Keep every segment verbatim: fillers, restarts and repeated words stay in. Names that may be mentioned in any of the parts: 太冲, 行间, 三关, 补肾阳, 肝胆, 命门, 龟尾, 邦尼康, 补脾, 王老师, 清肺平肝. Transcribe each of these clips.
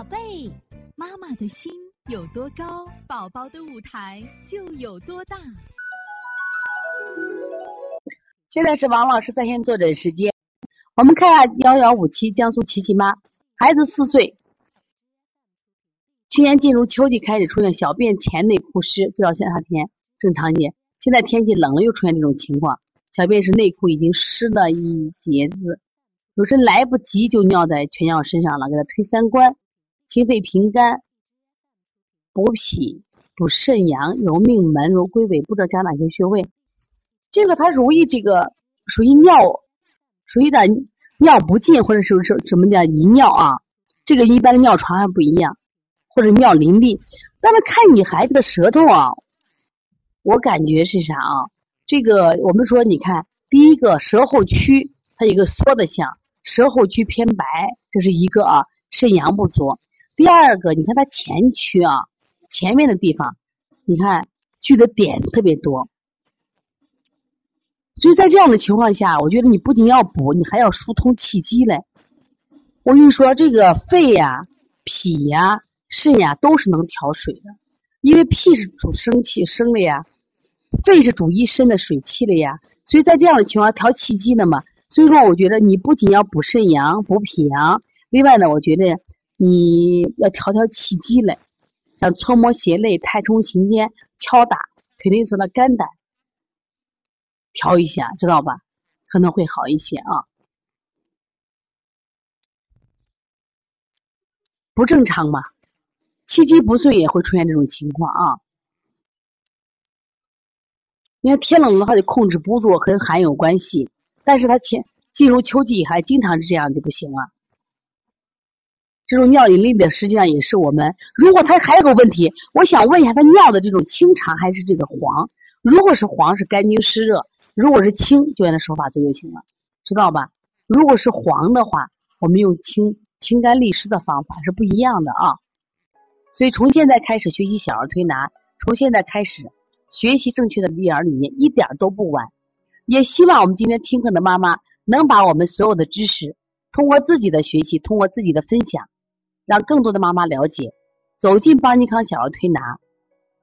宝贝，妈妈的心有多高，宝宝的舞台就有多大。现在是王老师在线坐诊时间，我们看一下一一五七江苏琪琪妈，孩子四岁，去年进入秋季开始出现小便前内裤湿，这到夏天正常一点，现在天气冷了又出现这种情况，小便时内裤已经湿了一截子，有时来不及就尿在全尿身上了，给他推三关，清肺平肝，补脾补肾阳，揉命门揉龟尾，不知道加哪些穴位。这个它容易这个属于尿属于的尿不尽，或者是什么叫遗尿啊，这个一般的尿床还不一样，或者尿淋漓。但是看你孩子的舌头啊，我感觉是啥啊，这个我们说你看第一个舌后区它有一个缩的像，舌后区偏白，这是一个啊，肾阳不足。第二个你看它前区啊，前面的地方你看聚的点特别多，所以在这样的情况下，我觉得你不仅要补，你还要疏通气机嘞。我跟你说这个肺呀、啊、脾呀、啊、肾呀、啊、都是能调水的，因为脾是主生气生的呀，肺是主一身的水气的呀，所以在这样的情况调气机的嘛，所以说我觉得你不仅要补肾阳补脾阳，另外呢我觉得你要调调气机嘞，像搓摩胁肋、太冲行间、敲打腿内侧的肝胆调一下，知道吧，可能会好一些啊。不正常嘛，气机不顺也会出现这种情况啊。因为天冷的话就控制不住，跟寒有关系，但是它前进入秋季还经常是这样就不行了。这种尿淋漓的实际上也是我们，如果他还有个问题，我想问一下他尿的这种清长还是这个黄，如果是黄是肝经湿热，如果是清就按照手法做就行了，知道吧，如果是黄的话我们用清清肝利湿的方法是不一样的啊。所以从现在开始学习小儿推拿，从现在开始学习正确的育儿理念一点都不晚，也希望我们今天听课的妈妈能把我们所有的知识通过自己的学习，通过自己的分享，让更多的妈妈了解，走进邦尼康小儿推拿，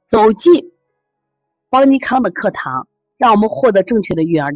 走进邦尼康的课堂，让我们获得正确的育儿理念。